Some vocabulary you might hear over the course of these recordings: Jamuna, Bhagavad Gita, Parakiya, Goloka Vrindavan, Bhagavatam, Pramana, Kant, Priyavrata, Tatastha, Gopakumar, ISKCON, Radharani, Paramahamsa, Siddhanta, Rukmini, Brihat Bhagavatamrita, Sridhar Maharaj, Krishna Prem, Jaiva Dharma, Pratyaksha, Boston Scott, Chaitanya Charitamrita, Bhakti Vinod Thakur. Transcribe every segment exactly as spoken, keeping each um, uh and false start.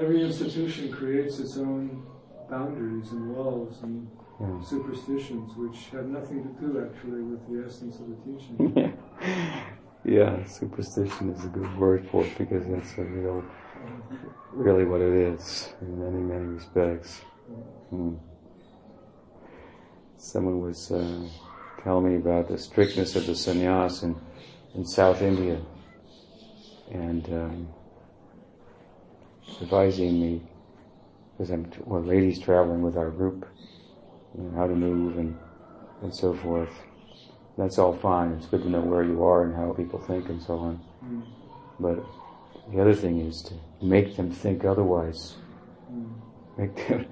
every institution creates its own boundaries and walls and yeah. superstitions, which have nothing to do actually with the essence of the teaching. Yeah, yeah, superstition is a good word for it, because that's a real, really what it is in many, many respects. Hmm. Someone was uh, telling me about the strictness of the sannyas in, in South India, and um, advising me, because I'm t- we're ladies traveling with our group, you know, how to move and and so forth. That's all fine. It's good to know where you are and how people think and so on. Mm. But the other thing is to make them think otherwise. Mm. Make them.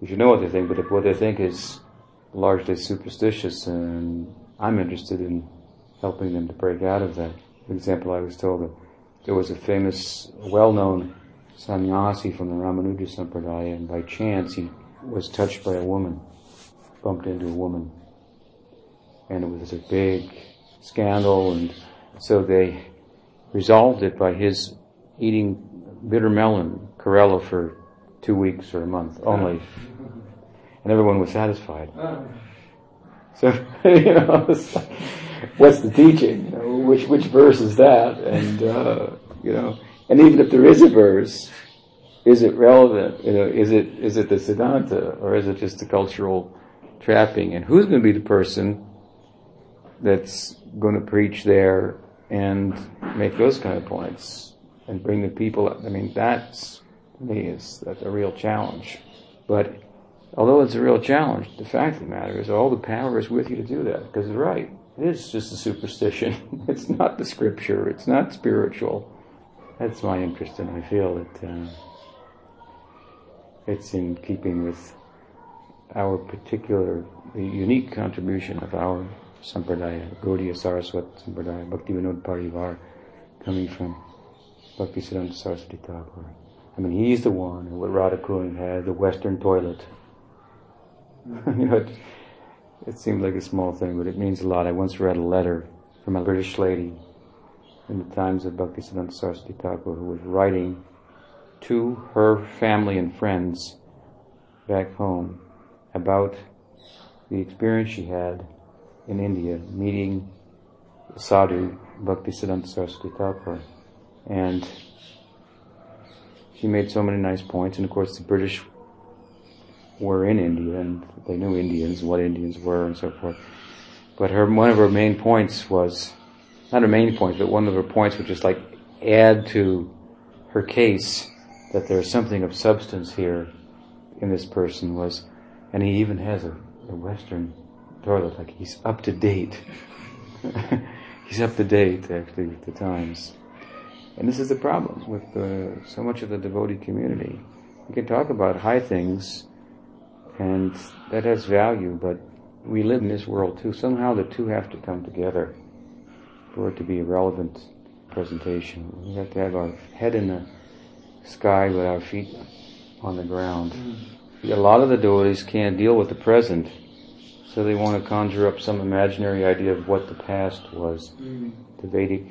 You should know what they think, but if what they think is largely superstitious, and I'm interested in helping them to break out of that. For example, I was told that there was a famous, well-known sannyasi from the Ramanuja Sampradaya, and by chance he was touched by a woman, bumped into a woman, and it was a big scandal, and so they resolved it by his eating bitter melon, Corella, for two weeks or a month only, and everyone was satisfied. So, you know, it's like, what's the teaching? You know, which which verse is that? And uh, you know, and even if there is a verse, is it relevant? You know, is it is it the Siddhanta, or is it just the cultural trapping? And who's going to be the person that's going to preach there and make those kind of points and bring the people up? I mean, that's, to me, is that's a real challenge. But although it's a real challenge, the fact of the matter is all the power is with you to do that, because it's right. It is just a superstition. It's not the scripture. It's not spiritual. That's my interest, and I feel that uh, it's in keeping with our particular, the unique contribution of our Sampradaya, Gaudiya Saraswat Sampradaya, Bhakti Vinod Parivar, coming from Bhaktisiddhanta Saraswati Thakur. I mean, he's the one who, what Radha Kund had, the Western toilet. You know, it, it seemed like a small thing, but it means a lot. I once read a letter from a British lady in the times of Bhaktisiddhanta Saraswati Thakur, who was writing to her family and friends back home about the experience she had in India, meeting Sadhu Bhaktisiddhanta Saraswati Thakur. And she made so many nice points, and of course the British were in India, and they knew Indians, what Indians were, and so forth. But her one of her main points was, not her main point, but one of her points would just like add to her case that there's something of substance here in this person was, and he even has a, a Western toilet, like he's up to date. He's up to date, actually, with the times. And this is the problem with uh, so much of the devotee community. We can talk about high things, and that has value, but we live in this world too. Somehow the two have to come together for it to be a relevant presentation. We have to have our head in the sky with our feet on the ground. Mm. A lot of the devotees can't deal with the present, so they want to conjure up some imaginary idea of what the past was, mm. the Vedic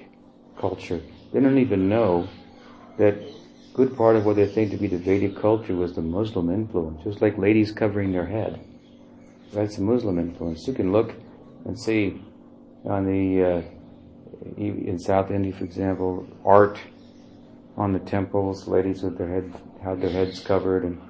culture. They don't even know that good part of what they think to be the Vedic culture was the Muslim influence, just like ladies covering their head. That's the Muslim influence. You can look and see on the, uh, in South India, for example, art on the temples, ladies with their head, had their heads covered, and,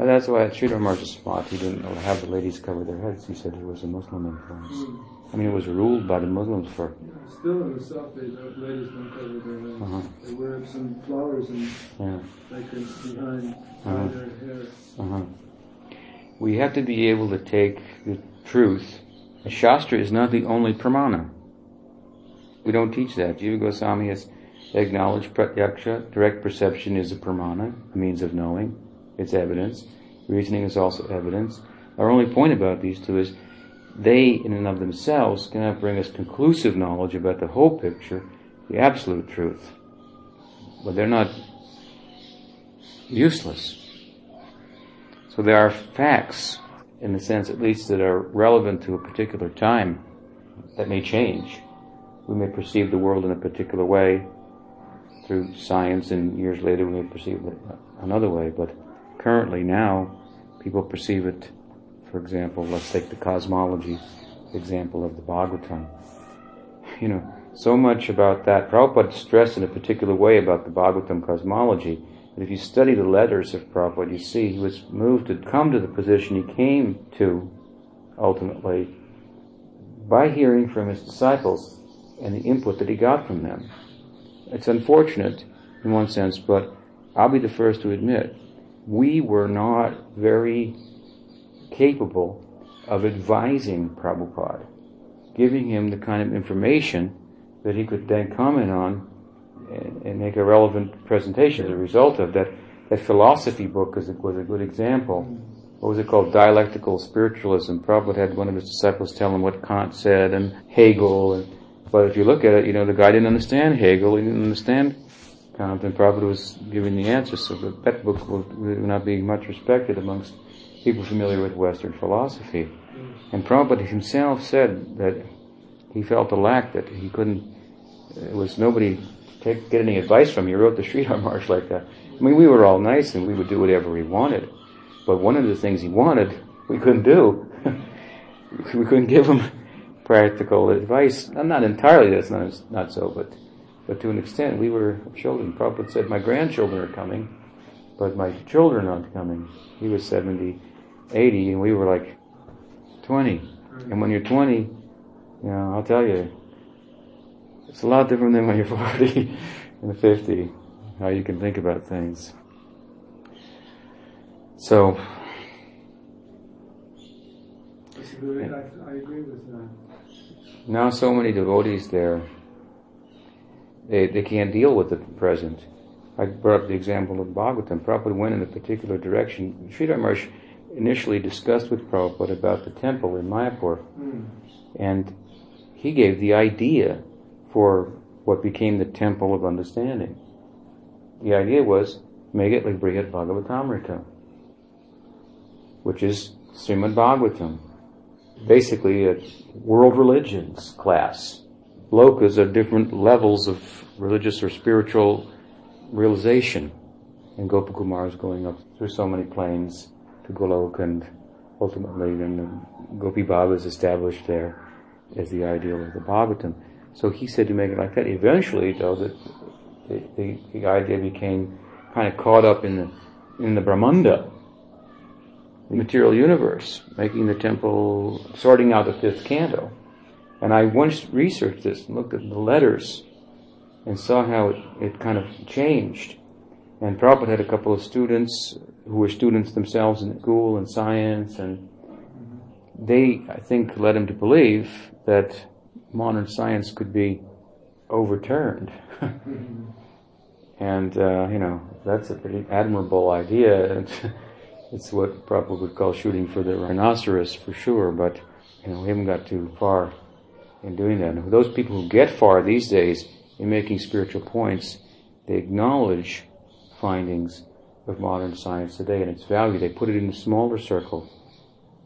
and that's why at Sridhar Maharaj's spot, he didn't have the ladies cover their heads. He said it was a Muslim influence. I mean, it was ruled by the Muslims for... Yeah, still in the South, they don't, ladies don't cover their heads. Uh-huh. They wear some flowers and yeah. like behind uh-huh. their hair. Uh-huh. We have to be able to take the truth. The Shastra is not the only pramana. We don't teach that. Jiva Goswami has acknowledged pratyaksha, direct perception, is a pramana, a means of knowing. It's evidence. Reasoning is also evidence. Our only point about these two is they, in and of themselves, cannot bring us conclusive knowledge about the whole picture, the absolute truth. But they're not useless. So there are facts, in the sense at least, that are relevant to a particular time that may change. We may perceive the world in a particular way through science, and years later when we perceive it another way. But currently now, people perceive it, for example, let's take the cosmology example of the Bhagavatam. You know, so much about that. Prabhupada stressed in a particular way about the Bhagavatam cosmology, that if you study the letters of Prabhupada, you see he was moved to come to the position he came to, ultimately, by hearing from his disciples and the input that he got from them. It's unfortunate in one sense, but I'll be the first to admit, we were not very capable of advising Prabhupada, giving him the kind of information that he could then comment on and, and make a relevant presentation as a result of that. That philosophy book was a, was a good example. What was it called? Dialectical Spiritualism. Prabhupada had one of his disciples tell him what Kant said and Hegel. And, but if you look at it, you know, the guy didn't understand Hegel, he didn't understand Kant, and Prabhupada was giving the answers. So that book was not being much respected amongst people familiar with Western philosophy. And Prabhupada himself said that he felt a lack, that he couldn't, it was nobody take, get any advice from. He wrote the Sridhar Maharaj like that. I mean, we were all nice and we would do whatever we wanted, but one of the things he wanted, we couldn't do. We couldn't give him practical advice. Not entirely, that's not, not so, but but to an extent, we were children. Prabhupada said, my grandchildren are coming, but my children aren't coming. He was seventy, eighty, and we were like twenty. And when you're twenty, you know, I'll tell you, it's a lot different than when you're forty and fifty, how you can think about things. So, and, I, I agree with that. Now so many devotees there, they they can't deal with the present. I brought up the example of Bhagavatam. Prabhupada went in a particular direction. Sridhar Maharaj initially discussed with Prabhupada about the temple in Mayapur, mm. and he gave the idea for what became the temple of understanding. The idea was, make it like Brihat Bhagavatamrita, which is Srimad Bhagavatam. Basically a world religions class. Lokas are different levels of religious or spiritual realization. And Gopakumar is going up through so many planes to Goloka, and ultimately then Gopi Baba is established there as the ideal of the Bhagavatam. So he said to make it like that. Eventually, though, the, the, the idea became kind of caught up in the, in the Brahmanda, the material universe, making the temple, sorting out the fifth canto. And I once researched this and looked at the letters and saw how it, it kind of changed. And Prabhupada had a couple of students who were students themselves in school and science, and they, I think, led him to believe that modern science could be overturned. And, uh, you know, that's a pretty admirable idea. And it's what Prabhupada would call shooting for the rhinoceros, for sure, but you know, we haven't got too far in doing that. And those people who get far these days in making spiritual points, they acknowledge findings of modern science today and its value. They put it in a smaller circle,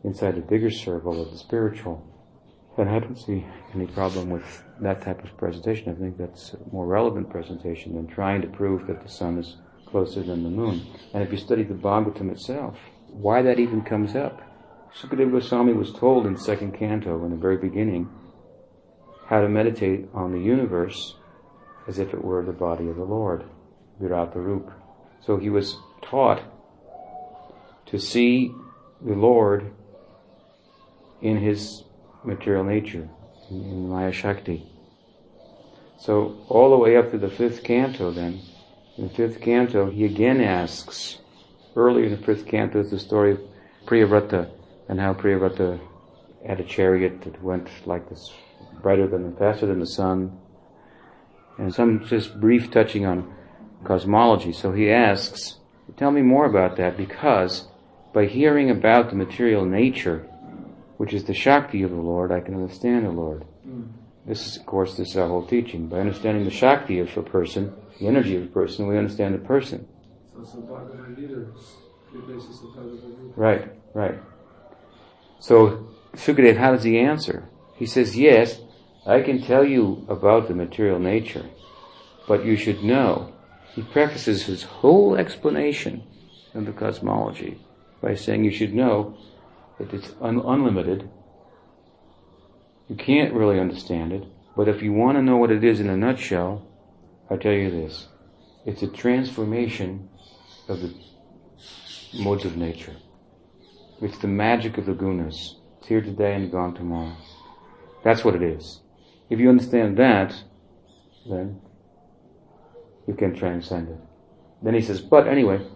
inside the bigger circle of the spiritual. And I don't see any problem with that type of presentation. I think that's a more relevant presentation than trying to prove that the sun is closer than the moon. And if you study the Bhagavatam itself, why that even comes up. Sukadeva Goswami was told in the second canto, in the very beginning, how to meditate on the universe as if it were the body of the Lord, Virata Rupa. So he was taught to see the Lord in his material nature, in Maya Shakti. So all the way up to the fifth canto then, in the fifth canto, he again asks, earlier in the fifth canto is the story of Priyavrata, and how Priyavrata had a chariot that went like this, brighter than, faster than the sun, and some just brief touching on cosmology. So he asks, tell me more about that, because by hearing about the material nature, which is the Shakti of the Lord, I can understand the Lord. Mm. This is, of course, this is our whole teaching. By understanding the Shakti of a person, the energy of a person, we understand the person. So it's the Bhagavad Gita, the basis of Bhagavad Gita. Right, right. So, Sukadev, how does he answer? He says, yes, I can tell you about the material nature, but you should know he prefaces his whole explanation of the cosmology by saying you should know that it's un- unlimited. You can't really understand it, but if you want to know what it is in a nutshell, I'll tell you this. It's a transformation of the modes of nature. It's the magic of the gunas. It's here today and gone tomorrow. That's what it is. If you understand that, then you can transcend it. Then he says, but anyway,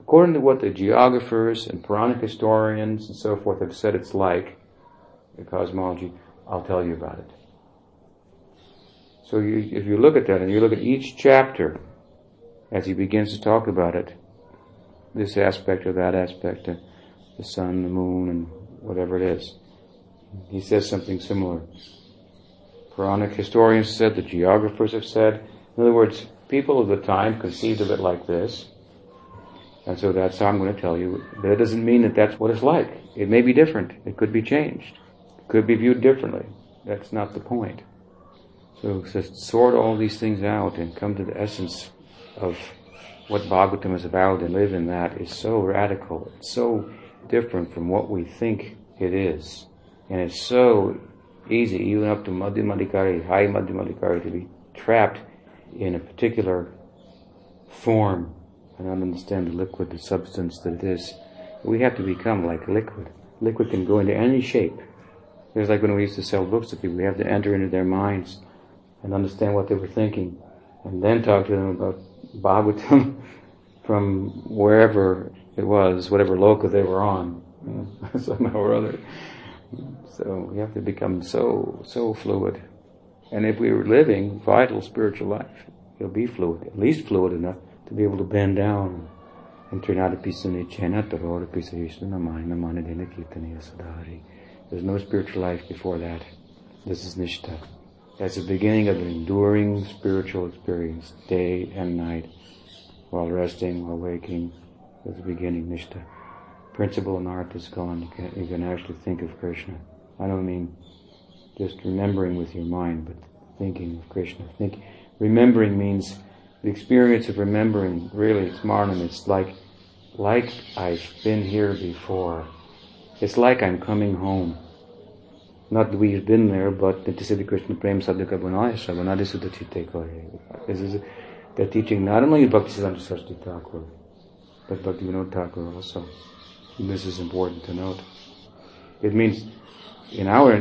according to what the geographers and Puranic historians and so forth have said it's like, the cosmology, I'll tell you about it. So you, if you look at that, and you look at each chapter as he begins to talk about it, this aspect or that aspect, and the sun, the moon, and whatever it is, he says something similar. Puranic historians said, the geographers have said, in other words, people of the time conceived of it like this, and so that's how I'm going to tell you. That doesn't mean that that's what it's like. It may be different. It could be changed. It could be viewed differently. That's not the point. So it says, sort all these things out and come to the essence of what Bhagavatam is about and live in that is so radical. It's so different from what we think it is. And it's so easy, even up to Madhyama-adhikari, high Madhyama-adhikari, to be trapped in a particular form and not understand the liquid, the substance that it is. We have to become like liquid. Liquid can go into any shape. It's like when we used to sell books to people, we have to enter into their minds and understand what they were thinking and then talk to them about Bhagavatam from wherever it was, whatever loka they were on, you know, somehow or other. So we have to become so, so fluid. And if we were living vital spiritual life, it'll be fluid, at least fluid enough to be able to bend down and turn out a piece of Niṣṭha. There's no spiritual life before that. This is Niṣṭha. That's the beginning of an enduring spiritual experience, day and night, while resting, while waking. That's the beginning, Niṣṭha. Principle and art is gone. You can, you can actually think of Krishna. I don't mean just remembering with your mind, but thinking of Krishna. Think, remembering means the experience of remembering. Really, it's marnam. It's like, like I've been here before. It's like I'm coming home. Not that we've been there, but the Tisidi Krishna Prem Sadhika Bunayasha Bunadisuddha Chitte Kore. This is the teaching not only of Bhaktisiddhanta Saraswati Thakur, but Bhakti Vinod Parivar also. And this is important to note. It means, in our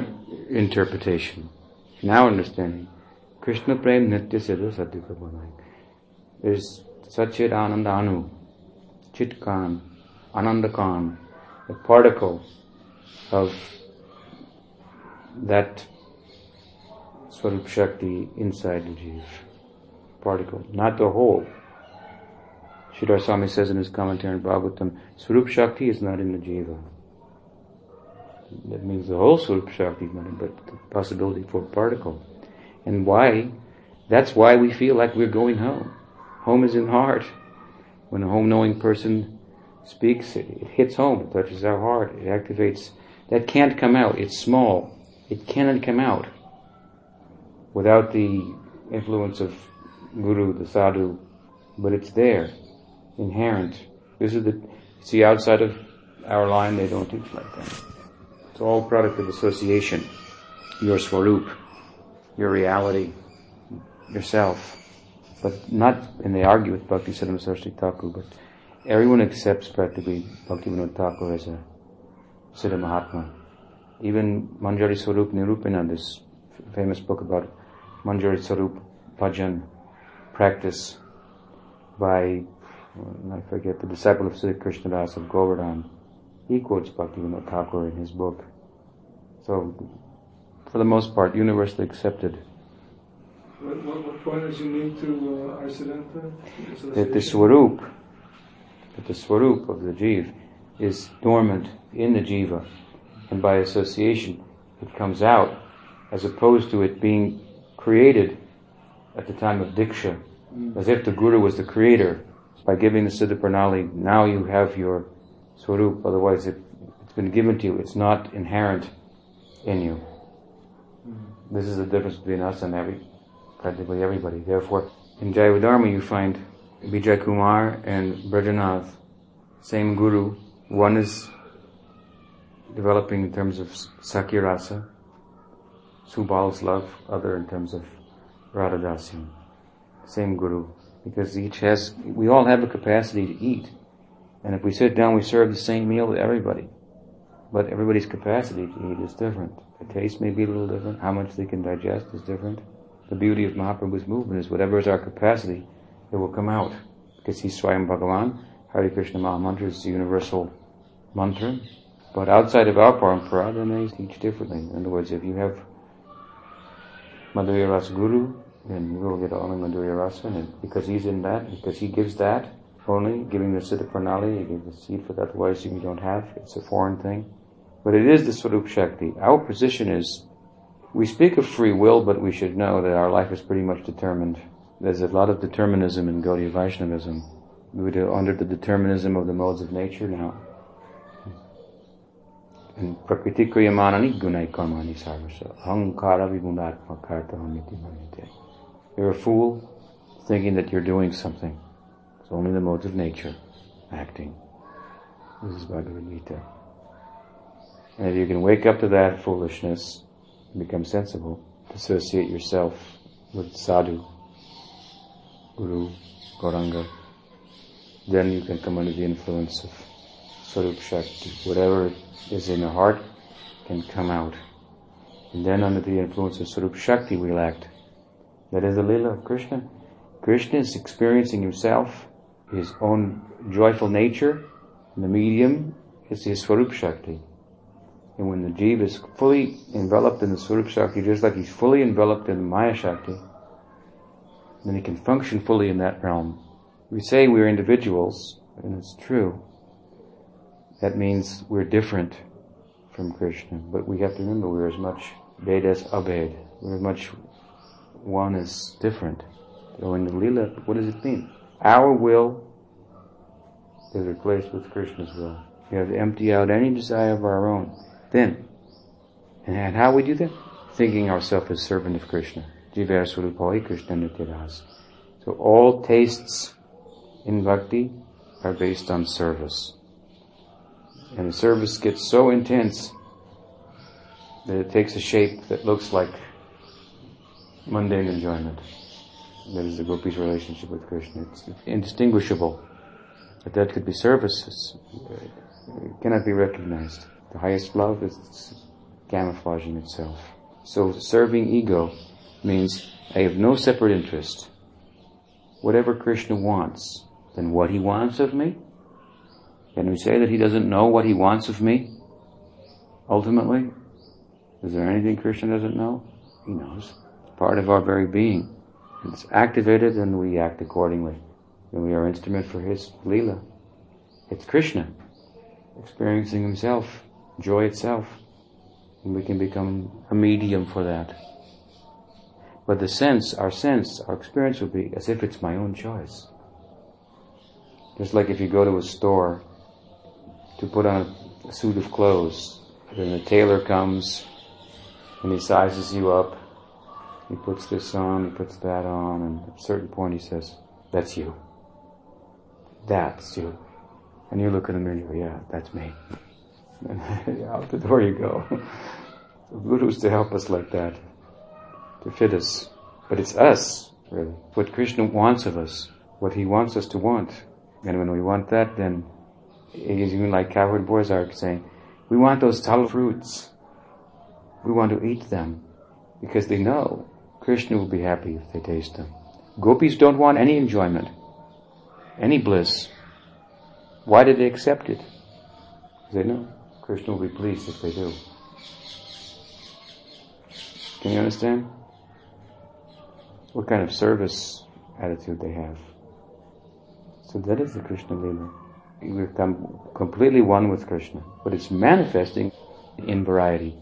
interpretation, in our understanding, Krishna Prem Nitya Siddha Sadhika Bunayasha. There's Satchit Anandanu, Chitkan, Anandakan, a particle of that Swarup Shakti inside the Jiva. Particle, not the whole. Sridhar Swami says in his commentary on Bhagavatam, Swarup Shakti is not in the Jiva. That means the whole Swarup Shakti is not in, but the possibility for a particle. And why? That's why we feel like we're going home. Home is in heart. When a home-knowing person speaks, it, it hits home, it touches our heart, it activates. That can't come out. It's small. It cannot come out without the influence of Guru, the sadhu, but it's there, inherent. This is the see outside of our line they don't teach like that. It's all product of association. Your swarup, your reality, yourself, but not. And they argue with Bhaktisiddhanta Saraswati Thakur, but everyone accepts practically Bhakti Vinod Thakur as a Siddha Mahatma. Even Manjari Swarup Nirupina, this famous book about Manjari Swarup Bhajan practice by, I forget, the disciple of Siddha Krishnadas of Govardhan, he quotes Bhakti Vinod Thakur in his book. So, for the most part, universally accepted. What, what, what point is unique to uh, our Siddhanta? That the Swarup, that the Swarup of the Jiva is dormant in the Jiva, and by association it comes out, as opposed to it being created at the time of Diksha, as if the Guru was the creator. By giving the Siddha Pranali, now you have your Swarup, otherwise it, it's been given to you, it's not inherent in you. Mm-hmm. This is the difference between us and every, practically everybody. Therefore, in Jaiva Dharma you find Vijay Kumar and Brajanath, same guru. One is developing in terms of Sakya Rasa, Subal's love, other in terms of Radha Dasyam. Same guru. Because each has, we all have a capacity to eat. And if we sit down, we serve the same meal to everybody. But everybody's capacity to eat is different. The taste may be a little different. How much they can digest is different. The beauty of Mahaprabhu's movement is whatever is our capacity, it will come out. Because he's Swayam Bhagavan. Hare Krishna Maha Mantra is the universal mantra. But outside of our parampara, then they teach differently. In other words, if you have Madhurya Rasa Guru, then you will get only Madhurya Rasa. And because he's in that, because he gives that, only giving the Siddha Pranali, you give the seed for that, otherwise you don't have. It's a foreign thing. But it is the Swarup Shakti. Our position is, we speak of free will, but we should know that our life is pretty much determined. There's a lot of determinism in Gaudiya Vaishnavism. We're under the determinism of the modes of nature now. And prakriti kriyamanani gunai karmani sarvasa ahankara vigunatmakartaham iti manite. You're a fool thinking that you're doing something. It's only the modes of nature acting. This is Bhagavad Gita. And if you can wake up to that foolishness and become sensible, associate yourself with sadhu, guru, Gauranga, then you can come under the influence of Swarup Shakti. Whatever is in the heart can come out. And then under the influence of Swarup Shakti we'll act. That is the Lila of Krishna. Krishna is experiencing himself, his own joyful nature, and the medium is his Swarup Shakti. And when the Jiva is fully enveloped in the Swarup Shakti, just like he's fully enveloped in the Maya Shakti, then he can function fully in that realm. We say we're individuals, and it's true. That means we're different from Krishna, but we have to remember we're as much Ved as Abed. We're as much one as different. So in the Lila, what does it mean? Our will is replaced with Krishna's will. We have to empty out any desire of our own. Then, and how we do that? Thinking ourselves as servant of Krishna. Jiva Swarupai Krishna Nityadas. So all tastes in bhakti are based on service. And the service gets so intense that it takes a shape that looks like mundane enjoyment. That is the gopis' relationship with Krishna. It's indistinguishable. But that could be service. It cannot be recognized. The highest love is camouflaging itself. So serving ego means I have no separate interest. Whatever Krishna wants, then what he wants of me? Can we say that he doesn't know what he wants of me? Ultimately, is there anything Krishna doesn't know? He knows. It's part of our very being. It's activated and we act accordingly. And we are instrument for his Leela. It's Krishna experiencing himself, joy itself. And we can become a medium for that. But the sense, our sense, our experience will be as if it's my own choice. Just like if you go to a store to put on a suit of clothes, then the tailor comes and he sizes you up, he puts this on, he puts that on, and at a certain point he says, that's you. That's you. And you look in the mirror, yeah, that's me. And out the door you go. The gurus to help us like that, to fit us. But it's us, really. What Krishna wants of us, what he wants us to want. And when we want that, then it is even like cowherd boys are saying, we want those tal fruits. We want to eat them. Because they know Krishna will be happy if they taste them. Gopis don't want any enjoyment, any bliss. Why did they accept it? They know Krishna will be pleased if they do. Can you understand? What kind of service attitude they have. So that is the Krishna Lila. We become completely one with Krishna. But it's manifesting in variety.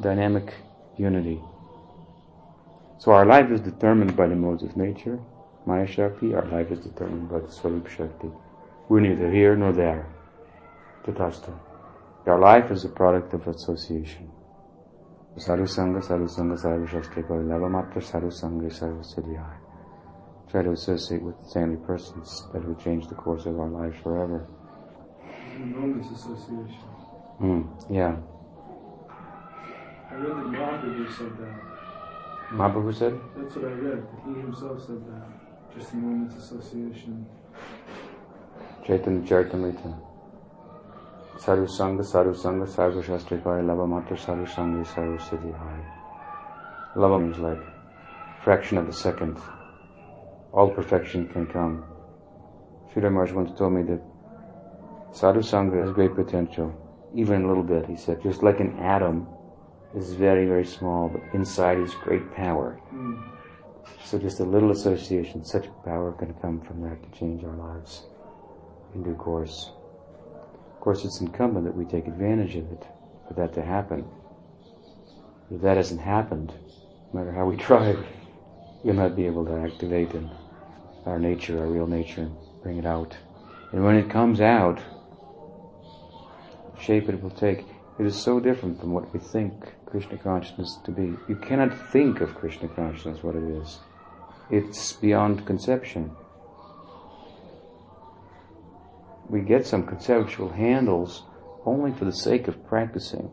Dynamic unity. So our life is determined by the modes of nature. Maya Shakti, our life is determined by the Swarup Shakti. We're neither here nor there. Tatastha. Our life is a product of association. Sarusanga, Sarusanga, Sarvashastra, Lava Matra, Sarusanga, Sarvasiddhya. try to associate with saintly persons that would change the course of our lives forever. Enormous association. Mm, yeah. I read that Mahaprabhu said that. Mahaprabhu said? That's what I read. He himself said that. Just enormous association. Chaitanya Charitamrita. Saru Sangha, Saru Sangha, Sarva Shastrikari, Lava Matra, Saru Sangha, Saru Siddhihari. Lava means like fraction of a second. All perfection can come. Sridhar Maharaj once told me that Sadhu Sangha has great potential, even a little bit, he said. Just like an atom is very, very small, but inside is great power. Mm. So just a little association, such power can come from that to change our lives in due course. Of course, it's incumbent that we take advantage of it for that to happen. If that hasn't happened, no matter how we try, we'll not be able to activate in our nature, our real nature, and bring it out. And when it comes out, the shape it will take, it is so different from what we think Krishna consciousness to be. You cannot think of Krishna consciousness what it is. It's beyond conception. We get some conceptual handles only for the sake of practicing,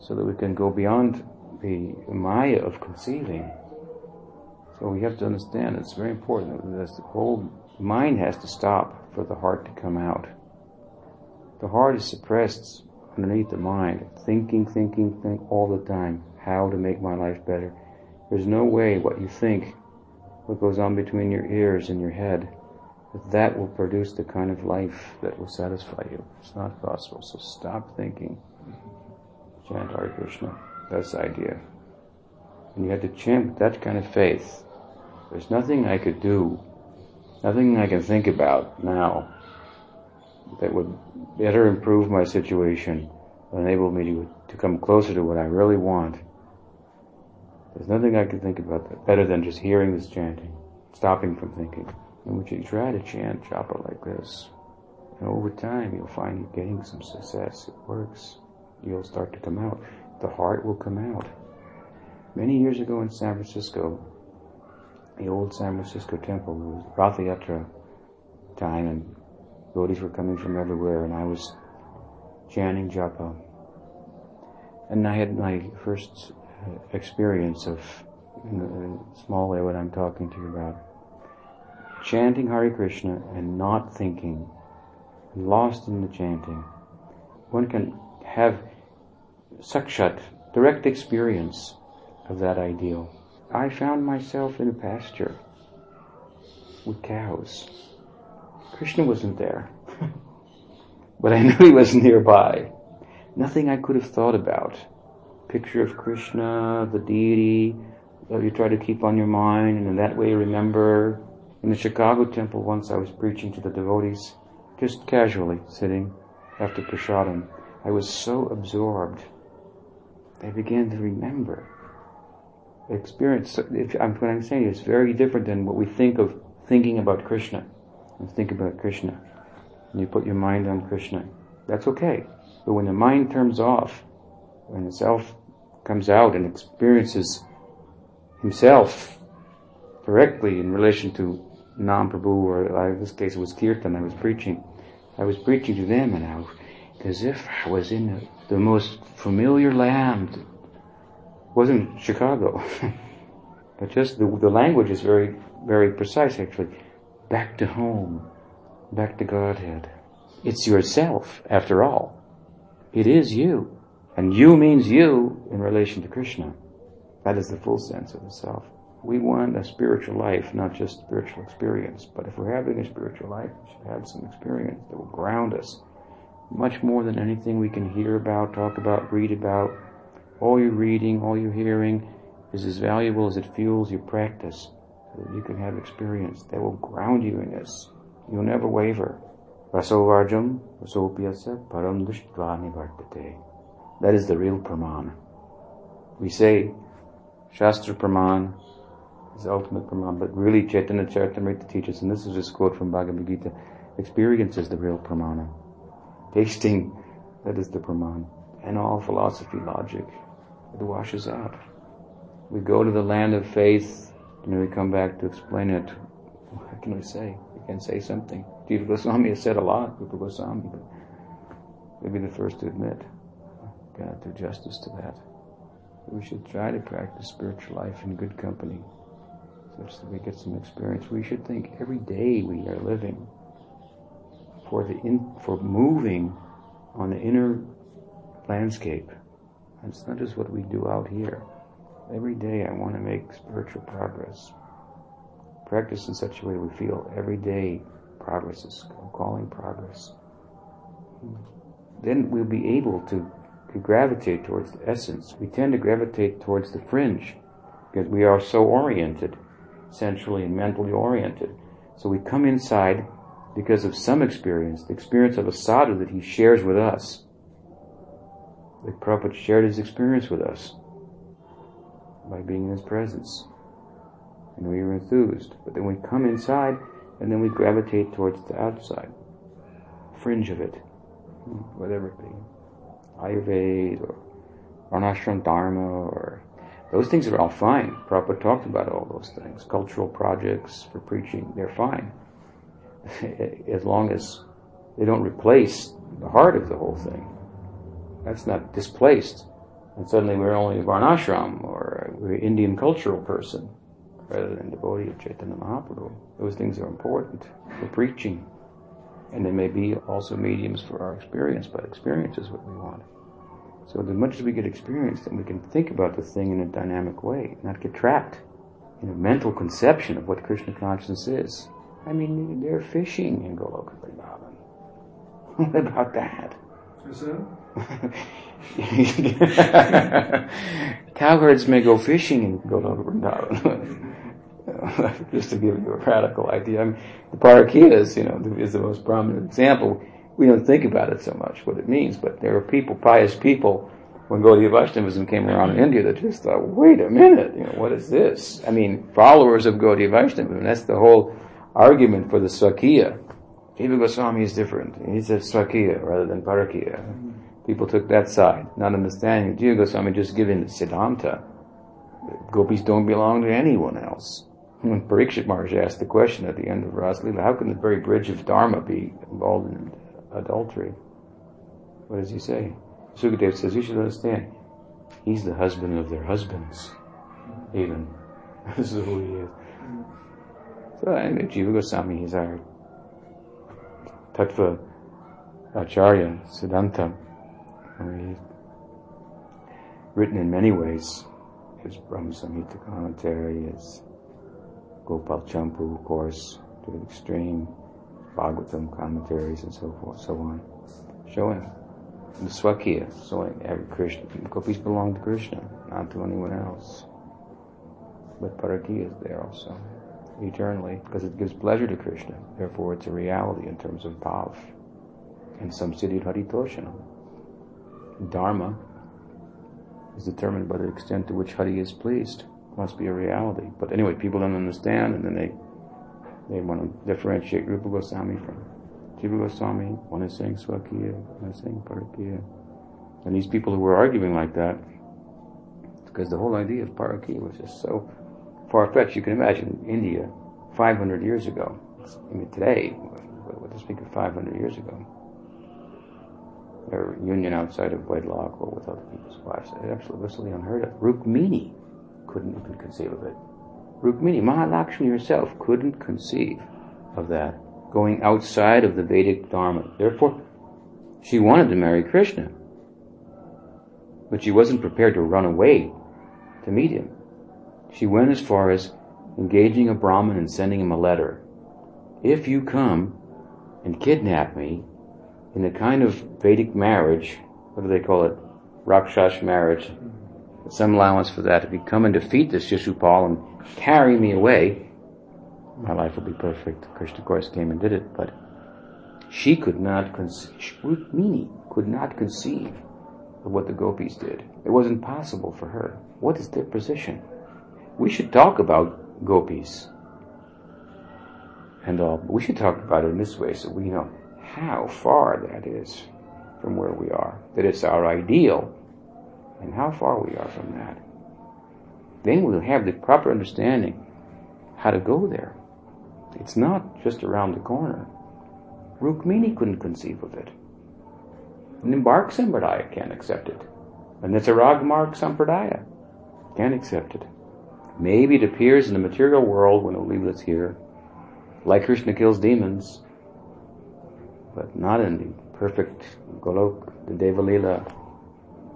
so that we can go beyond the Maya of conceiving. So we have to understand, it's very important that the whole mind has to stop for the heart to come out. The heart is suppressed underneath the mind, thinking, thinking, think all the time, how to make my life better. There's no way what you think, what goes on between your ears and your head, that that will produce the kind of life that will satisfy you. It's not possible, so stop thinking. Chant Hare Krishna. That's the idea. And you have to chant with that kind of faith. There's nothing I could do, nothing I can think about now that would better improve my situation, enable me to, to come closer to what I really want. There's nothing I can think about that better than just hearing this chanting, stopping from thinking. And when you try to chant japa like this, and over time you'll find you're getting some success. It works. You'll start to come out. The heart will come out. Many years ago in San Francisco, the old San Francisco temple, it was Rath Yatra time, and devotees were coming from everywhere, and I was chanting japa. And I had my first experience of, in a small way, what I'm talking to you about. Chanting Hare Krishna and not thinking, lost in the chanting. One can have sakshat, direct experience of that ideal. I found myself in a pasture with cows. Krishna wasn't there, but I knew he was nearby. Nothing I could have thought about. Picture of Krishna, the deity, that you try to keep on your mind, and in that way remember. In the Chicago temple once I was preaching to the devotees, just casually sitting after prasadam. I was so absorbed, I began to remember. Experience, if, what I'm saying is very different than what we think of thinking about Krishna. And think about Krishna, and you put your mind on Krishna. That's okay. But when the mind turns off, when the self comes out and experiences himself directly in relation to non-Prabhu, or in this case it was Kirtan I was preaching. I was preaching to them, and I was as if I was in a, the most familiar land. It wasn't Chicago. But just the, the language is very, very precise, actually. Back to home. Back to Godhead. It's yourself, after all. It is you. And you means you in relation to Krishna. That is the full sense of the self. We want a spiritual life, not just spiritual experience. But if we're having a spiritual life, we should have some experience that will ground us. Much more than anything we can hear about, talk about, read about. All you're reading, all you're hearing is as valuable as it fuels your practice, so that you can have experience that will ground you in this. You'll never waver. Rasovarjam, rasopyasa, param drishtva nivartate. That is the real praman. We say Shastra praman is the ultimate praman, but really Chaitanya Charitamrita teaches, and this is just a quote from Bhagavad Gita, experience is the real pramana. Tasting, that is the Brahman, and all philosophy, logic, it washes out. We go to the land of faith, and we come back to explain it can we say? We can say something. Jiva Goswami has said a lot, Jiva Goswami, but we'll be the first to admit. We've got to do justice to that. We should try to practice spiritual life in good company, such that we get some experience. We should think every day we are living for the in, for moving on the inner landscape. And it's not just what we do out here. Every day I want to make spiritual progress. Practice in such a way we feel every day progress is calling progress. Then we'll be able to, to gravitate towards the essence. We tend to gravitate towards the fringe because we are so oriented, sensually and mentally oriented. So we come inside because of some experience, the experience of a sadhu that he shares with us. The Prabhupada shared his experience with us by being in his presence. And we were enthused. But then we come inside, and then we gravitate towards the outside. Fringe of it. Whatever it be. Ayurveda, or Varnashram Dharma, or... Those things are all fine. Prabhupada talked about all those things. Cultural projects for preaching, they're fine. As long as they don't replace the heart of the whole thing. That's not displaced. And suddenly we're only a Varnashram, or we're an Indian cultural person, rather than devotee of Chaitanya Mahaprabhu. Those things are important for preaching. And they may be also mediums for our experience, but experience is what we want. So as much as we get experience, then we can think about the thing in a dynamic way, not get trapped in a mental conception of what Krishna consciousness is. I mean, they're fishing in Goloka Vrindavan. What about that? Cowherds may go fishing in Goloka Vrindavan. Just to give you a practical idea. I mean, the Parakiya is, you know, is the most prominent example. We don't think about it so much, what it means, but there are people, pious people, when Gaudiya Vaishnavism came around in India, that just thought, wait a minute, you know, what is this? I mean, followers of Gaudiya Vaishnavism, that's the whole argument for the Swakya. Jiva Goswami is different. He said Swakya rather than Parakiya. People took that side, not understanding Jiva Goswami just giving the Siddhanta. The gopis don't belong to anyone else. When Parikshit Maharaj asked the question at the end of Rasa Lila, how can the very bridge of Dharma be involved in adultery? What does he say? Sukadeva says, you should understand, he's the husband of their husbands, even. This is who he is. So, and Jiva Goswami is our Tattva Acharya, Siddhanta. I mean, he's written in many ways. His Brahma Samhita commentary, his Gopal Champu, of course, to the extreme, Bhagavatam commentaries and so forth, so on. Showing the Swakya, showing every Krishna. Gopis belong to Krishna, not to anyone else. But Parakiya is there also, eternally, because it gives pleasure to Krishna. Therefore, it's a reality in terms of bhav. And samsiddhi haritoshanam. Dharma is determined by the extent to which Hari is pleased. It must be a reality. But anyway, people don't understand, and then they they want to differentiate Rupa Goswami from Jiva Goswami. One is saying Swakya, one is saying Parakiya. And these people who were arguing like that, because the whole idea of Parakiya was just so far-fetched. You can imagine India five hundred years ago. I mean, today, what to speak of five hundred years ago? Their union outside of wedlock or with other people's wives. It's absolutely unheard of. Rukmini couldn't even conceive of it. Rukmini, Mahalakshmi herself, couldn't conceive of that, going outside of the Vedic Dharma. Therefore, she wanted to marry Krishna, but she wasn't prepared to run away to meet him. She went as far as engaging a Brahmin and sending him a letter. If you come and kidnap me, in a kind of Vedic marriage, what do they call it? Rakshas marriage. Some allowance for that. If you come and defeat this Yashupal and carry me away, my life will be perfect. Krishna, of course, came and did it, but she could not conceive, Rukmini could not conceive of what the gopis did. It wasn't possible for her. What is their position? We should talk about gopis and all, but we should talk about it in this way so we know how far that is from where we are, that it's our ideal, and how far we are from that. Then we'll have the proper understanding how to go there. It's not just around the corner. Rukmini couldn't conceive of it. Nimbarka Sampradaya can't accept it. And the Ragmark Sampradaya can't accept it. Maybe it appears in the material world when Oliva's here, like Krishna kills demons, but not in the perfect Golok, the Deva Lila.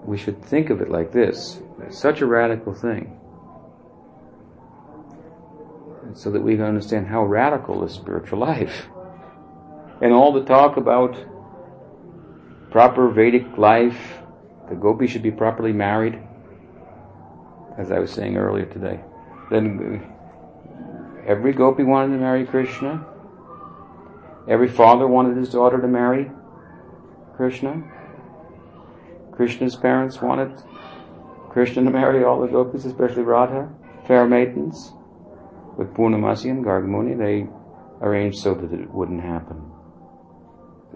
We should think of it like this. It's such a radical thing. So that we can understand how radical is spiritual life. And all the talk about proper Vedic life, the gopi should be properly married, as I was saying earlier today. Then every gopi wanted to marry Krishna. Every father wanted his daughter to marry Krishna. Krishna's parents wanted Krishna to marry all the gopis, especially Radha, fair maidens. With Poonamasi and Gargamuni, they arranged so that it wouldn't happen.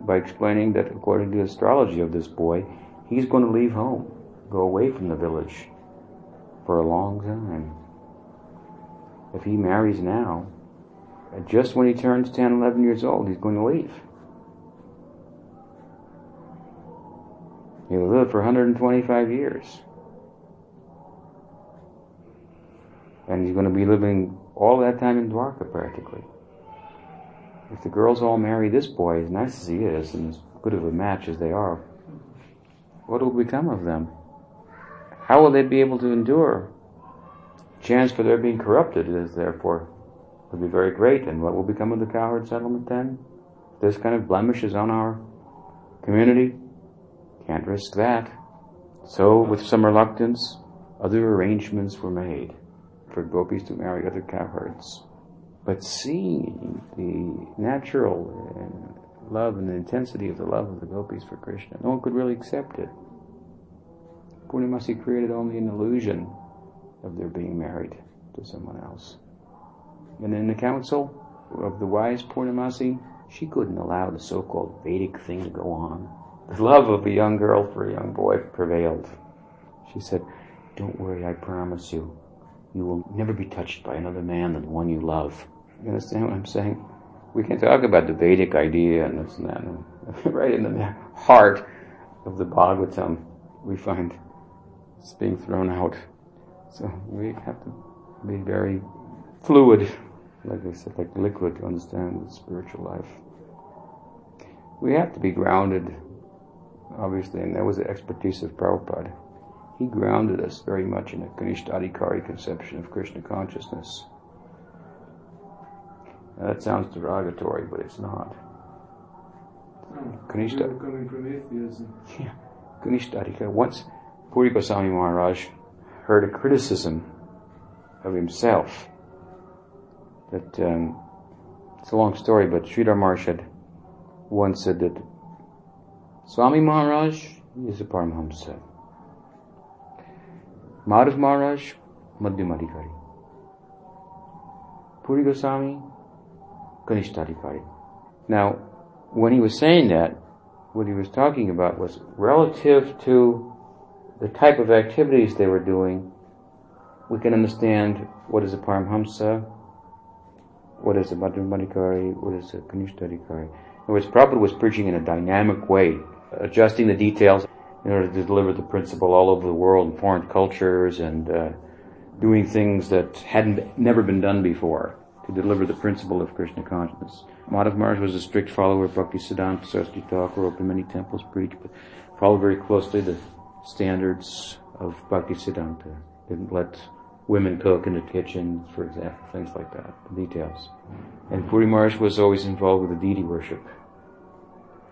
By explaining that according to the astrology of this boy, he's going to leave home, go away from the village for a long time. If he marries now, just when he turns ten, eleven years old, he's going to leave. He'll live for one hundred twenty-five years. And he's going to be living all that time in Dwarka, practically. If the girls all marry this boy, as nice as he is, and as good of a match as they are, what will become of them? How will they be able to endure? The chance for their being corrupted is, therefore, will be very great. And what will become of the cowherd settlement then? This kind of blemish is on our community. Can't risk that. So, with some reluctance, other arrangements were made for gopis to marry other cowherds. But seeing the natural love and the intensity of the love of the gopis for Krishna, no one could really accept it. Poonamasi created only an illusion of their being married to someone else. And in the council of the wise Poonamasi, she couldn't allow the so-called Vedic thing to go on. The love of a young girl for a young boy prevailed. She said, "Don't worry, I promise you, you will never be touched by another man than the one you love." You understand what I'm saying? We can talk about the Vedic idea and this and that. And right in the heart of the Bhagavatam, we find it's being thrown out. So we have to be very fluid, like I said, like liquid, to understand the spiritual life. We have to be grounded, obviously, and that was the expertise of Prabhupada. He grounded us very much in a Kaniṣṭhādhikāri conception of Krishna consciousness. Now that sounds derogatory, but it's not. Oh, Kaniṣṭha- we were coming from atheism. Yeah, Kaniṣṭhādhikāri. Once Puri Goswami Maharaj heard a criticism of himself that, um, it's a long story, but Sridhar Maharaj had once said that Swami Maharaj is a Paramahamsa. Madhav Maharaj, Madhyama-adhikari. Puri Goswami, Kaniṣṭhādhikāri. Now, when he was saying that, what he was talking about was relative to the type of activities they were doing, we can understand what is a Paramahamsa, what is a Madhyama-adhikari, what is a Kaniṣṭhādhikāri. In other words, Prabhupada was preaching in a dynamic way, adjusting the details in order to deliver the principle all over the world in foreign cultures, and uh, doing things that hadn't never been done before to deliver the principle of Krishna consciousness. Madhava Maharaj was a strict follower of Bhaktisiddhanta Saraswati Thakur, opened many temples, preached, but followed very closely the standards of Bhaktisiddhanta. Didn't let women cook in the kitchen, for example, things like that, the details. And Puri Maharaj was always involved with the deity worship.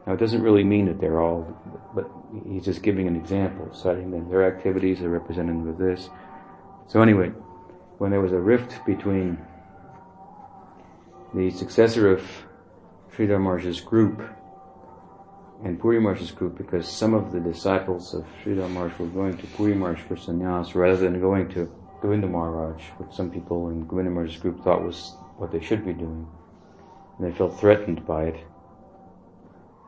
Now, it doesn't really mean that they're all, but he's just giving an example, citing that their activities are representative of this. So anyway, when there was a rift between the successor of Sridhar Maharaj's group and Puri Maharaj's group, because some of the disciples of Sridhar Maharaj were going to Puri Maharaj for sannyas rather than going to Govinda Maharaj, which some people in Govinda Maharaj's group thought was what they should be doing, and they felt threatened by it.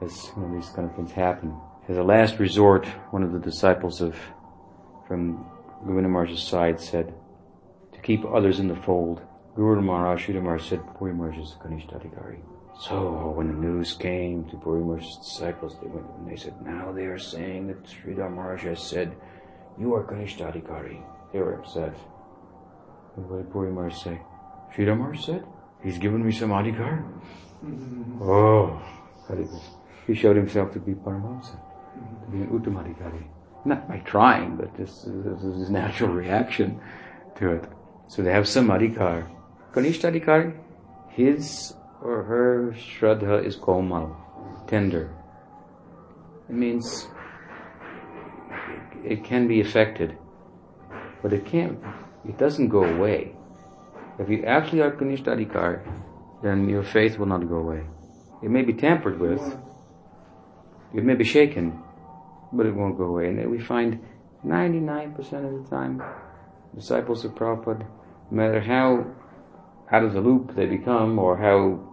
As you know, these kind of things happen. As a last resort, one of the disciples of from Govinda Maharaj's side said, "To keep others in the fold, Guru Maharaj, Sridhar Maharaj said, Puri Maharaj is the Kaniṣṭhādhikāri. So when the news came to Puri Maharaj's disciples, they went and they said, now they are saying that Sridhar Maharaj has said, you are Kaniṣṭhādhikāri. They were upset. And what did Puri Maharaj say? Sridhar Maharaj said, he's given me some adhikar. Oh, he showed himself to be Paramahamsa, to be an Uttamadhikari. Not by trying, but this is his natural reaction to it. So they have some adhikar. Kaniṣṭhādhikāri, his or her shraddha is komal, tender. It means it can be affected, but it can't, it doesn't go away. If you actually are Kaniṣṭhādhikāri, then your faith will not go away. It may be tampered with, it may be shaken, but it won't go away. And we find ninety-nine percent of the time, disciples of Prabhupada, no matter how out of the loop they become, or how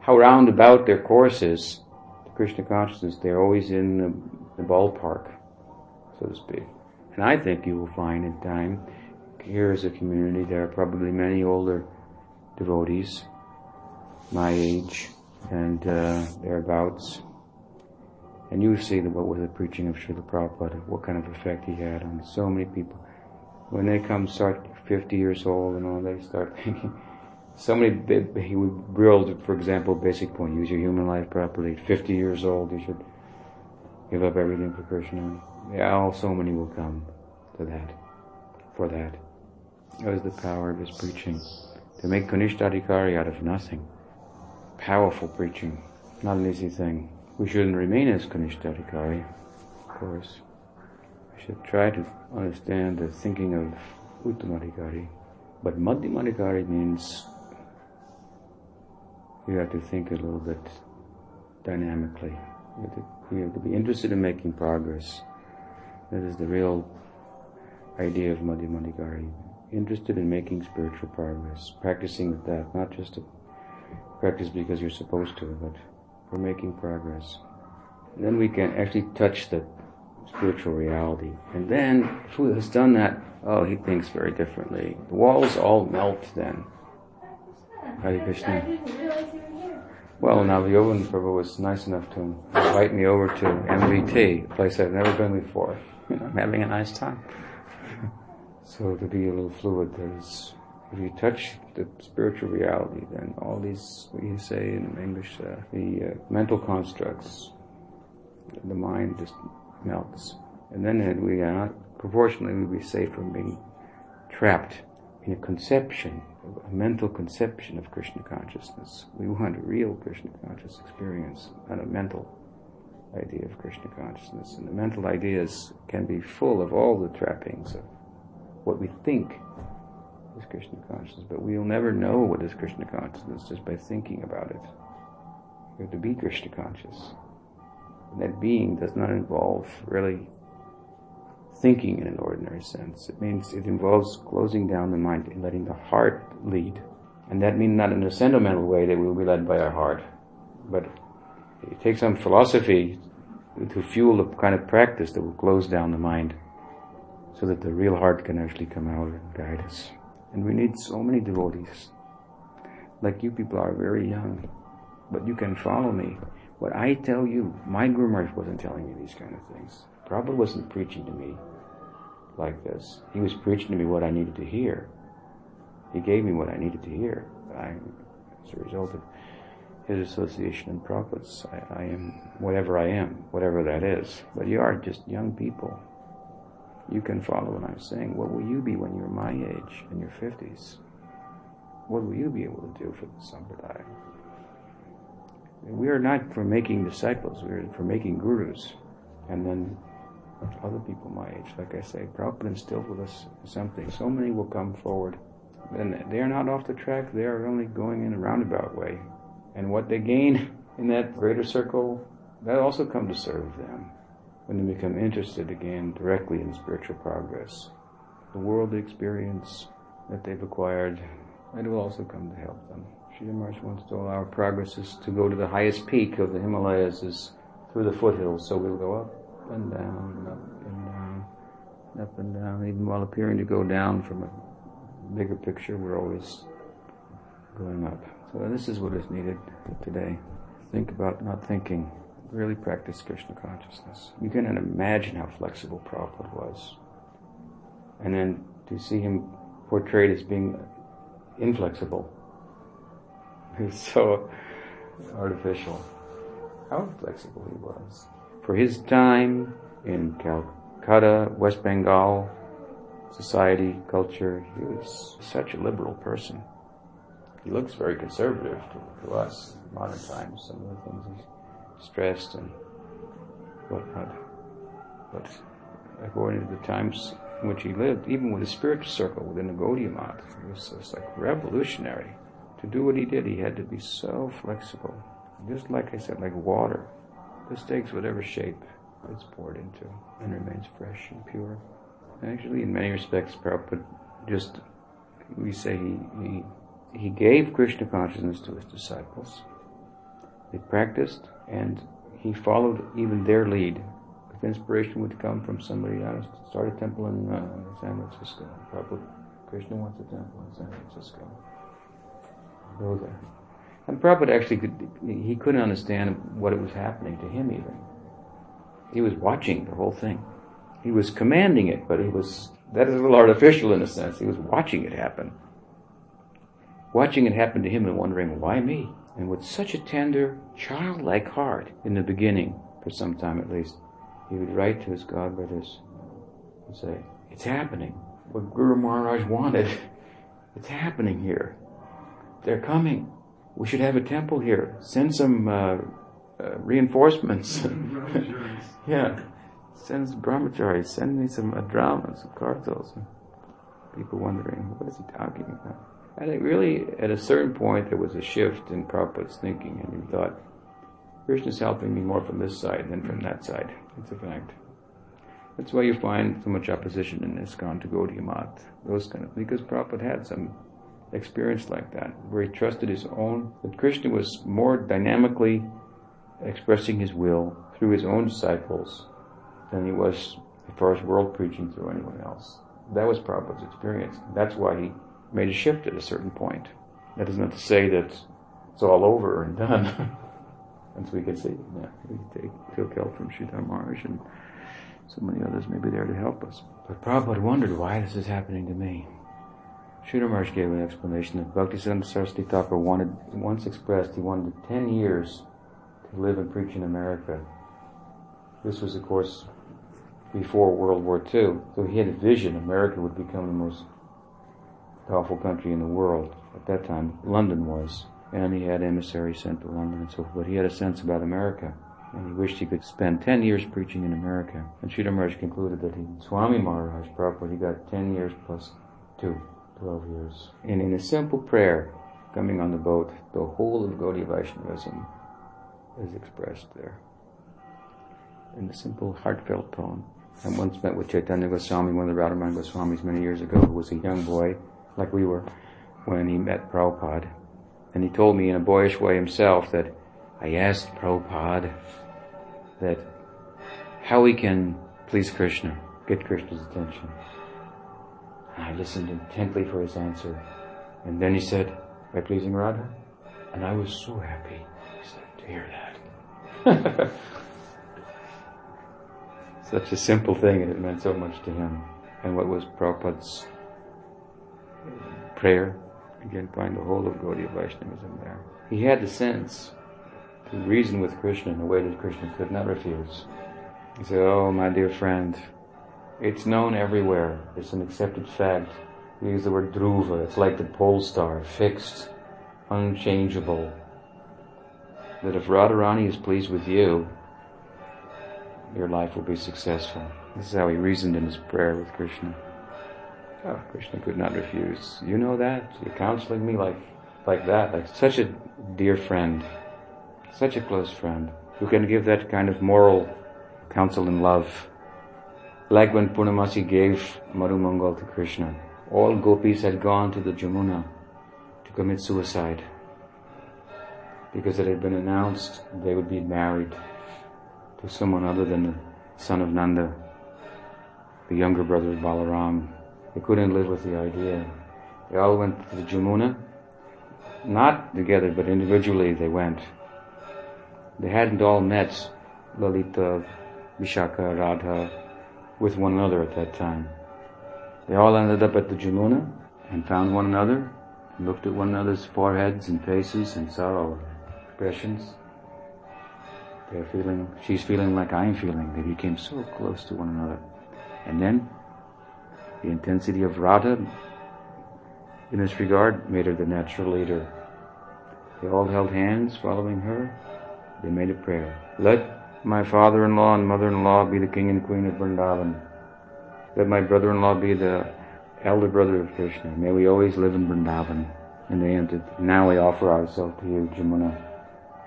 how roundabout their course is to Krishna consciousness, they're always in the, the ballpark, so to speak. And I think you will find in time, here is a community, there are probably many older devotees, my age, and uh, thereabouts, and you see what was the preaching of Srila Prabhupada, what kind of effect he had on so many people. When they come, start fifty years old and all, they start thinking. Somebody, he would build, for example, basic point: use your human life properly. At fifty years old, you should give up everything for Krishna. Yeah, all so many will come to that, for that. That was the power of his preaching, to make Kaniṣṭhādhikāri out of nothing. Powerful preaching, not an easy thing. We shouldn't remain as Kaniṣṭhādhikāri, of course. We should try to understand the thinking of Uttamadhikari. But Madhyama-adhikari means you have to think a little bit dynamically. You have to, you have to be interested in making progress. That is the real idea of Madhyama-adhikari. Interested in making spiritual progress, practicing with that, not just to practice because you're supposed to, but for making progress. And then we can actually touch the spiritual reality. And then, who has done that, oh, he thinks very differently. The walls all melt then. Hare Krishna. I didn't realize you were here. Well, now the Yovan Prabhu was nice enough to invite me over to M V T, a place I've never been before. I'm having a nice time. So to be a little fluid, there's, if you touch the spiritual reality, then all these, what you say in English, uh, the uh, mental constructs, the mind just melts. And then we are not, proportionally we be safe from being trapped in a conception, a mental conception of Krishna consciousness. We want a real Krishna conscious experience, not a mental idea of Krishna consciousness. And the mental ideas can be full of all the trappings of what we think is Krishna consciousness, but we'll never know what is Krishna consciousness just by thinking about it. We have to be Krishna conscious. That being does not involve really thinking in an ordinary sense. It means it involves closing down the mind and letting the heart lead. And that means not in a sentimental way that we will be led by our heart, but it takes some philosophy to fuel the kind of practice that will close down the mind so that the real heart can actually come out and guide us. And we need so many devotees. Like you people are very young, but you can follow me. What I tell you, my Guru Maharaj wasn't telling me these kind of things. Prabhupada wasn't preaching to me like this. He was preaching to me what I needed to hear. He gave me what I needed to hear. I, as a result of his association and Prabhupada's, I, I am whatever I am, whatever that is. But you are just young people. You can follow what I'm saying. What will you be when you're my age, in your fifties? What will you be able to do for the Sampradaya? We are not for making disciples, we are for making gurus. And then other people my age, like I say, Prabhupada instilled with us something. So many will come forward. And they are not off the track, they are only going in a roundabout way. And what they gain in that greater circle, that also come to serve them. When they become interested again directly in spiritual progress, the worldly experience that they've acquired, it will also come to help them. Sridhar Maharaj wants to allow our progresses to go to the highest peak of the Himalayas is through the foothills, so we'll go up and down, and up and down, and up and down, even while appearing to go down from a bigger picture. We're always going up. So this is what is needed today. Think about not thinking. Really practice Krishna consciousness. You cannot imagine how flexible Prabhupada was. And then to see him portrayed as being inflexible is so artificial. How flexible he was. For his time in Calcutta, West Bengal, society, culture, he was such a liberal person. He looks very conservative to, to us in modern times. Some of the things he's stressed and whatnot. But according to the times in which he lived, even with his spiritual circle within the Gaudiya Math, it was just like revolutionary. To do what he did, he had to be so flexible. Just like I said, like water. This takes whatever shape it's poured into and remains fresh and pure. Actually, in many respects, Prabhupada just, we say he, he he gave Krishna consciousness to his disciples. They practiced, and he followed even their lead. If inspiration would come from somebody else, start a temple in uh, San Francisco. Prabhupada, Krishna wants a temple in San Francisco. Go there. And Prabhupada actually could, he couldn't understand what it was happening to him even. He was watching the whole thing. He was commanding it, but it was, that is a little artificial in a sense. He was watching it happen. Watching it happen to him and wondering, why me? And with such a tender, childlike heart in the beginning, for some time at least, he would write to his God brothers and say, it's happening. What Guru Maharaj wanted, it's happening here. They're coming. We should have a temple here. Send some uh, uh, reinforcements. Yeah. Send some brahmacharis. Send me some adramas, some kartals. People wondering, what is he talking about? And it really, at a certain point, there was a shift in Prabhupada's thinking, and he thought, Krishna's helping me more from this side than from that side. It's a fact. That's why you find so much opposition in ISKCON to Gaudiya Math, those kind of, because Prabhupada had some experience like that, where he trusted his own, that Krishna was more dynamically expressing his will through his own disciples than he was, as far as world preaching, through anyone else. That was Prabhupada's experience. That's why he made a shift at a certain point. That is not to say that it's all over and done. Once we could see, yeah, we take, took help from Sridhar Maharaj and so many others may be there to help us. But Prabhupada wondered, why this is happening to me? Sridhar Maharaj gave an explanation that Bhaktisiddhanta Saraswati Thakur wanted, once expressed, he wanted ten years to live and preach in America. This was, of course, before World War Two. So he had a vision America would become the most powerful country in the world. At that time, London was. And he had emissaries sent to London and so forth. But he had a sense about America. And he wished he could spend ten years preaching in America. And Sridhar Maharaj concluded that he, Swami Maharaj Prabhupada, he got ten years plus two. twelve years. And in a simple prayer, coming on the boat, the whole of Gaudiya Vaishnavism is expressed there. In a simple, heartfelt tone. I once met with Chaitanya Goswami, one of the Radharani Goswamis, many years ago, who was a young boy, like we were, when he met Prabhupada. And he told me in a boyish way himself that I asked Prabhupada that how he can please Krishna, get Krishna's attention. I listened intently for his answer. And then he said, by pleasing Radha? And I was so happy, he said, to hear that. Such a simple thing, and it meant so much to him. And what was Prabhupada's prayer? You can find the whole of Gaudiya Vaishnavism there. He had the sense to reason with Krishna in a way that Krishna could not refuse. He said, oh, my dear friend, it's known everywhere. It's an accepted fact. We use the word dhruva. It's like the pole star, fixed, unchangeable. That if Radharani is pleased with you, your life will be successful. This is how he reasoned in his prayer with Krishna. Oh, Krishna could not refuse. You know that? You're counseling me like, like that, like such a dear friend, such a close friend, who can give that kind of moral counsel and love. Like when Poonamasi gave Madhu Mangal to Krishna, all gopis had gone to the Jamuna to commit suicide because it had been announced they would be married to someone other than the son of Nanda, the younger brother of Balaram. They couldn't live with the idea. They all went to the Jamuna not together, but individually they went. They hadn't all met, Lalita, Vishaka, Radha, with one another at that time. They all ended up at the Jamuna and found one another and looked at one another's foreheads and faces and sorrow expressions. They're feeling, she's feeling like I'm feeling. They became so close to one another. And then the intensity of Radha in this regard made her the natural leader. They all held hands following her. They made a prayer. Let my father-in-law and mother-in-law be the king and queen of Vrindavan. Let my brother-in-law be the elder brother of Krishna. May we always live in Vrindavan. And they entered. Now we offer ourselves to you, Jamuna.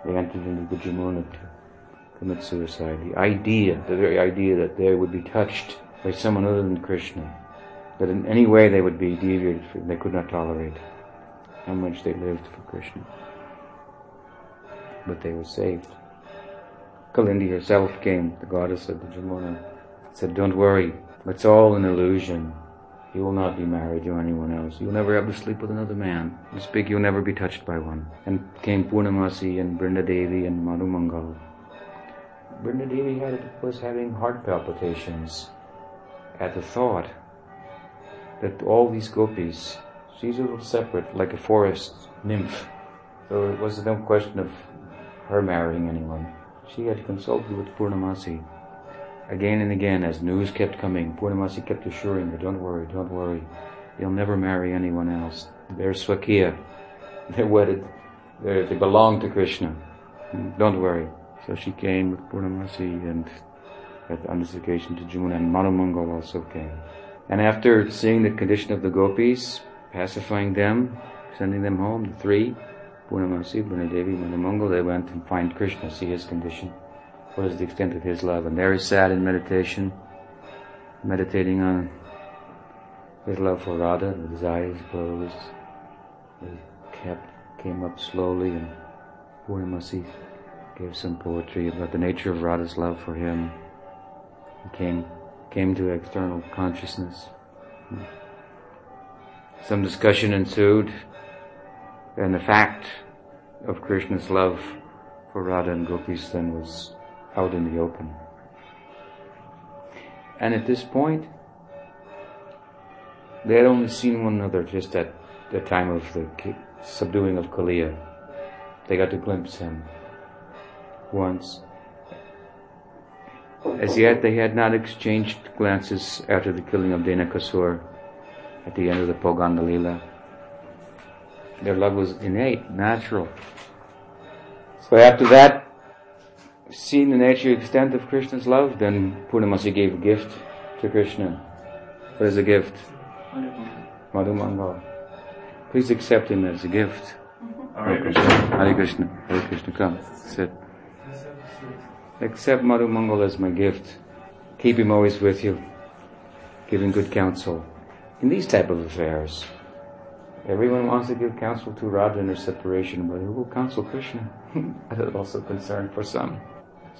They entered into the Jamuna to commit suicide. The idea, the very idea that they would be touched by someone other than Krishna, that in any way they would be deviated from, they could not tolerate how much they lived for Krishna. But they were saved. Kalindi herself came, the goddess of the Jamuna, said, don't worry, it's all an illusion. You will not be married to anyone else. You'll never ever sleep with another man. You speak, you'll never be touched by one. And came Poonamasi and Brindadevi and Madhu Mangal. Brindadevi had, was having heart palpitations at the thought that all these gopis, she's a little separate, like a forest nymph. So it was no question of her marrying anyone. She had consulted with Poonamasi again and again as news kept coming. Poonamasi kept assuring her, don't worry, don't worry. You'll never marry anyone else. They're Swakya. They're wedded. They're, they belong to Krishna. Don't worry. So she came with Poonamasi and at, on this occasion to Jamuna, and Madhu Mangal also came. And after seeing the condition of the gopis, pacifying them, sending them home, the three, Poonamasi, Brindadevi, Madhu Mangal, they went and find Krishna, see his condition, what is the extent of his love. And there he sat in meditation, meditating on his love for Radha, with his eyes closed. He kept, came up slowly, and Poonamasi gave some poetry about the nature of Radha's love for him. He came came to external consciousness. Some discussion ensued, and the fact of Krishna's love for Radha and gopis then was out in the open. And at this point, they had only seen one another just at the time of the subduing of Kaliya. They got to glimpse him once. As yet, they had not exchanged glances after the killing of Denakasur at the end of the Poganda Lila. Their love was innate, natural. So after that, seeing the nature and extent of Krishna's love, then Poonamasi gave a gift to Krishna. What is a gift? Madhu Mangal. Please accept him as a gift. Mm-hmm. Hare Krishna. Hare Krishna. Hare Krishna. Come, sit. Accept Madhu Mangal as my gift. Keep him always with you, giving good counsel. In these type of affairs, everyone wants to give counsel to Radha in her separation, but who will counsel Krishna? That is also concern for some.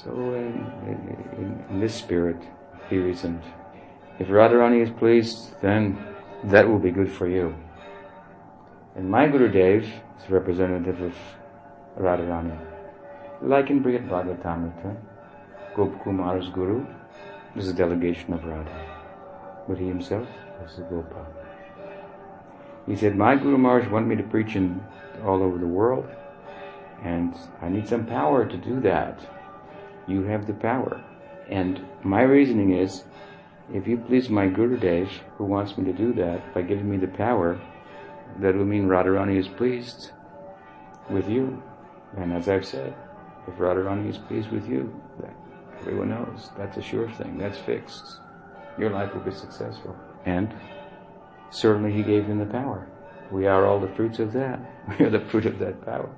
So in, in, in this spirit, he reasoned, if Radharani is pleased, then that will be good for you. And my Gurudev is representative of Radharani. Like in Bhagavatam, Gopakumar's Guru is a delegation of Radha, but he himself is a Gopa. He said, my Guru Maharaj wanted me to preach in all over the world, and I need some power to do that. You have the power. And my reasoning is, if you please my Gurudev, who wants me to do that, by giving me the power, that will mean Radharani is pleased with you. And as I've said, if Radharani is pleased with you, that everyone knows, that's a sure thing, that's fixed. Your life will be successful. And certainly he gave him the power. We are all the fruits of that. We are the fruit of that power.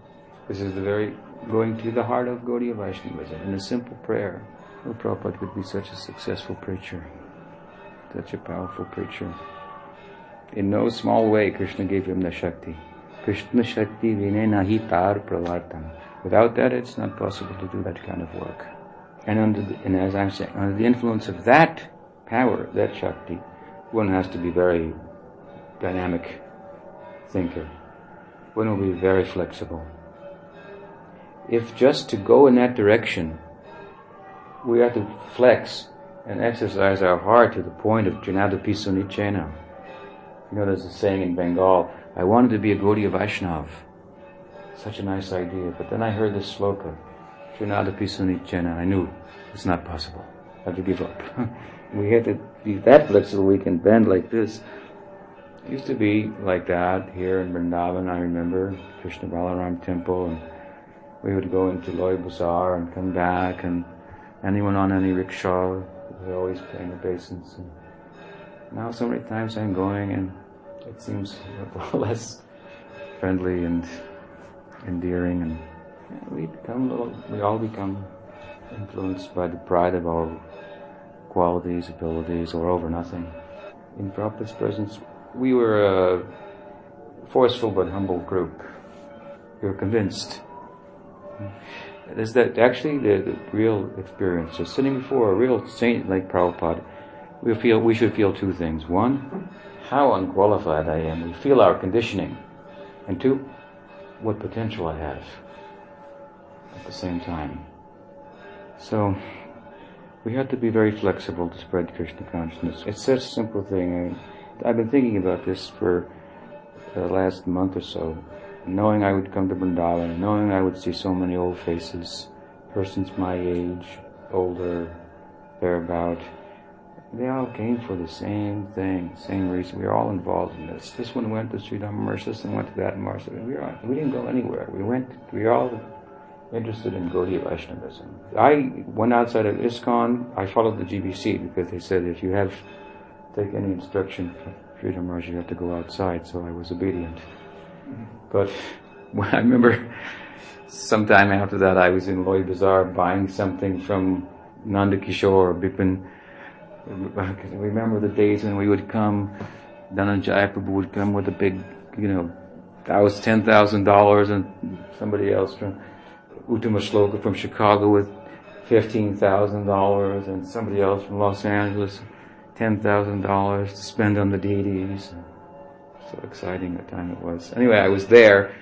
This is the very going to the heart of Gaudiya Vaishnavism. In a simple prayer, oh, Prabhupada could be such a successful preacher, such a powerful preacher. In no small way, Krishna gave him the Shakti. Krishna Shakti Vinay Nahi Tar Pravartana. Without that, it's not possible to do that kind of work. And under, the, and as I'm saying, under the influence of that power, that Shakti, one has to be very dynamic thinker. one will be very flexible. If just to go in that direction, we have to flex and exercise our heart to the point of Janadapi Sunichena. You know, there's a saying in Bengal, I wanted to be a Gaudiya Vaishnav. Such a nice idea. But then I heard this sloka, Janadapi Sunichena, and I knew it's not possible. I have to give up. We have to be that flexible, we can bend like this. It used to be like that here in Vrindavan, I remember, Krishna Balaram temple, and we would go into Loy Bazaar and come back, and anyone on any rickshaw, they're always paying obeisance. And now so many times I'm going and it seems less friendly and endearing, and yeah, we become little, we all become influenced by the pride of our qualities, abilities, or over nothing. In Prabhupada's presence, we were a forceful but humble group. We were convinced. Is that actually the, the real experience? Just sitting before a real saint like Prabhupada, we feel we should feel two things. One, how unqualified I am. We feel our conditioning. And two, what potential I have at the same time. So we have to be very flexible to spread Krishna consciousness. It's such a simple thing. I, I've been thinking about this for the last month or so. Knowing I would come to Vrindavan, knowing I would see so many old faces, persons my age, older, thereabout, they all came for the same thing, same reason. We are all involved in this. This one went to Sridhar Maharaj, this one went to that Maharaj. We, we didn't go anywhere. We went, we were all interested in Gaudiya Vaishnavism. I went outside of ISKCON, I followed the G B C because they said if you have, take any instruction from Sridhar Maharaj, you have to go outside, so I was obedient. But when I remember sometime after that I was in Loy Bazaar buying something from Nanda Kishore or Bipin. I remember the days when we would come, Dhananjaya Prabhu would come with a big, you know, that was ten thousand dollars, and somebody else from Uttama Shloka from Chicago with fifteen thousand dollars, and somebody else from Los Angeles, ten thousand dollars to spend on the deities. So exciting the time it was. Anyway, I was there,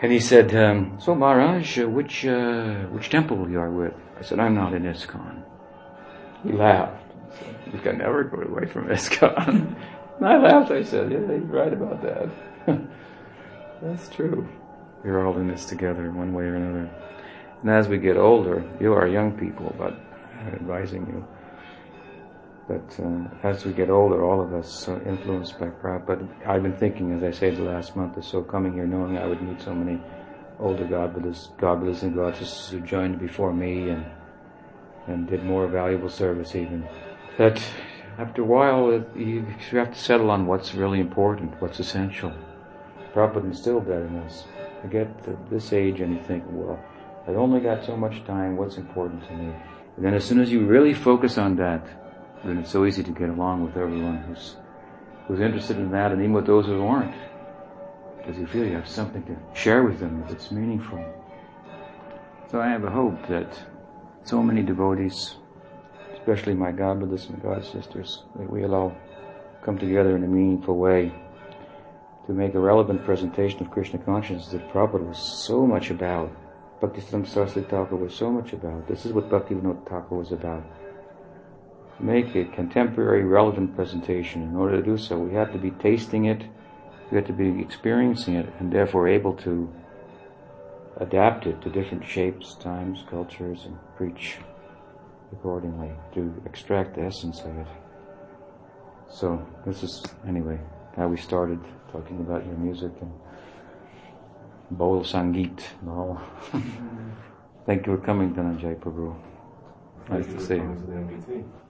and he said, um, so Maharaj, uh, which uh, which temple you are with? I said, I'm not in ISKCON. He laughed. He said, you can never go away from ISKCON. And I laughed. I said, yeah, you're right about that. That's true. We're all in this together, one way or another. And as we get older, you are young people, but I'm advising you. But uh, as we get older, all of us are influenced by Prabhupada. But I've been thinking, as I say, the last month or so, coming here knowing I would meet so many older godbrothers, godbrothers and goddesses who joined before me and and did more valuable service even. That after a while, it, you, you have to settle on what's really important, what's essential. Prabhupada instilled that in us. You get to this age and you think, well, I've only got so much time, what's important to me? And then as soon as you really focus on that, then it's so easy to get along with everyone who's who's interested in that, and even with those who aren't, because you feel you have something to share with them that's meaningful. So I have a hope that so many devotees, especially my godbrothers and god sisters, that we'll all come together in a meaningful way to make a relevant presentation of Krishna consciousness that Prabhupada was so much about, Bhaktisiddhanta Saraswati Thakur was so much about. This is what Bhakti Vinod Parivar was about. Make a contemporary, relevant presentation. In order to do so, we have to be tasting it, we have to be experiencing it, and therefore able to adapt it to different shapes, times, cultures, and preach accordingly to extract the essence of it. So this is, anyway, how we started talking about your music and Bol Sangeet and all. Thank you for coming, Dhananjay Prabhu. Nice to see you.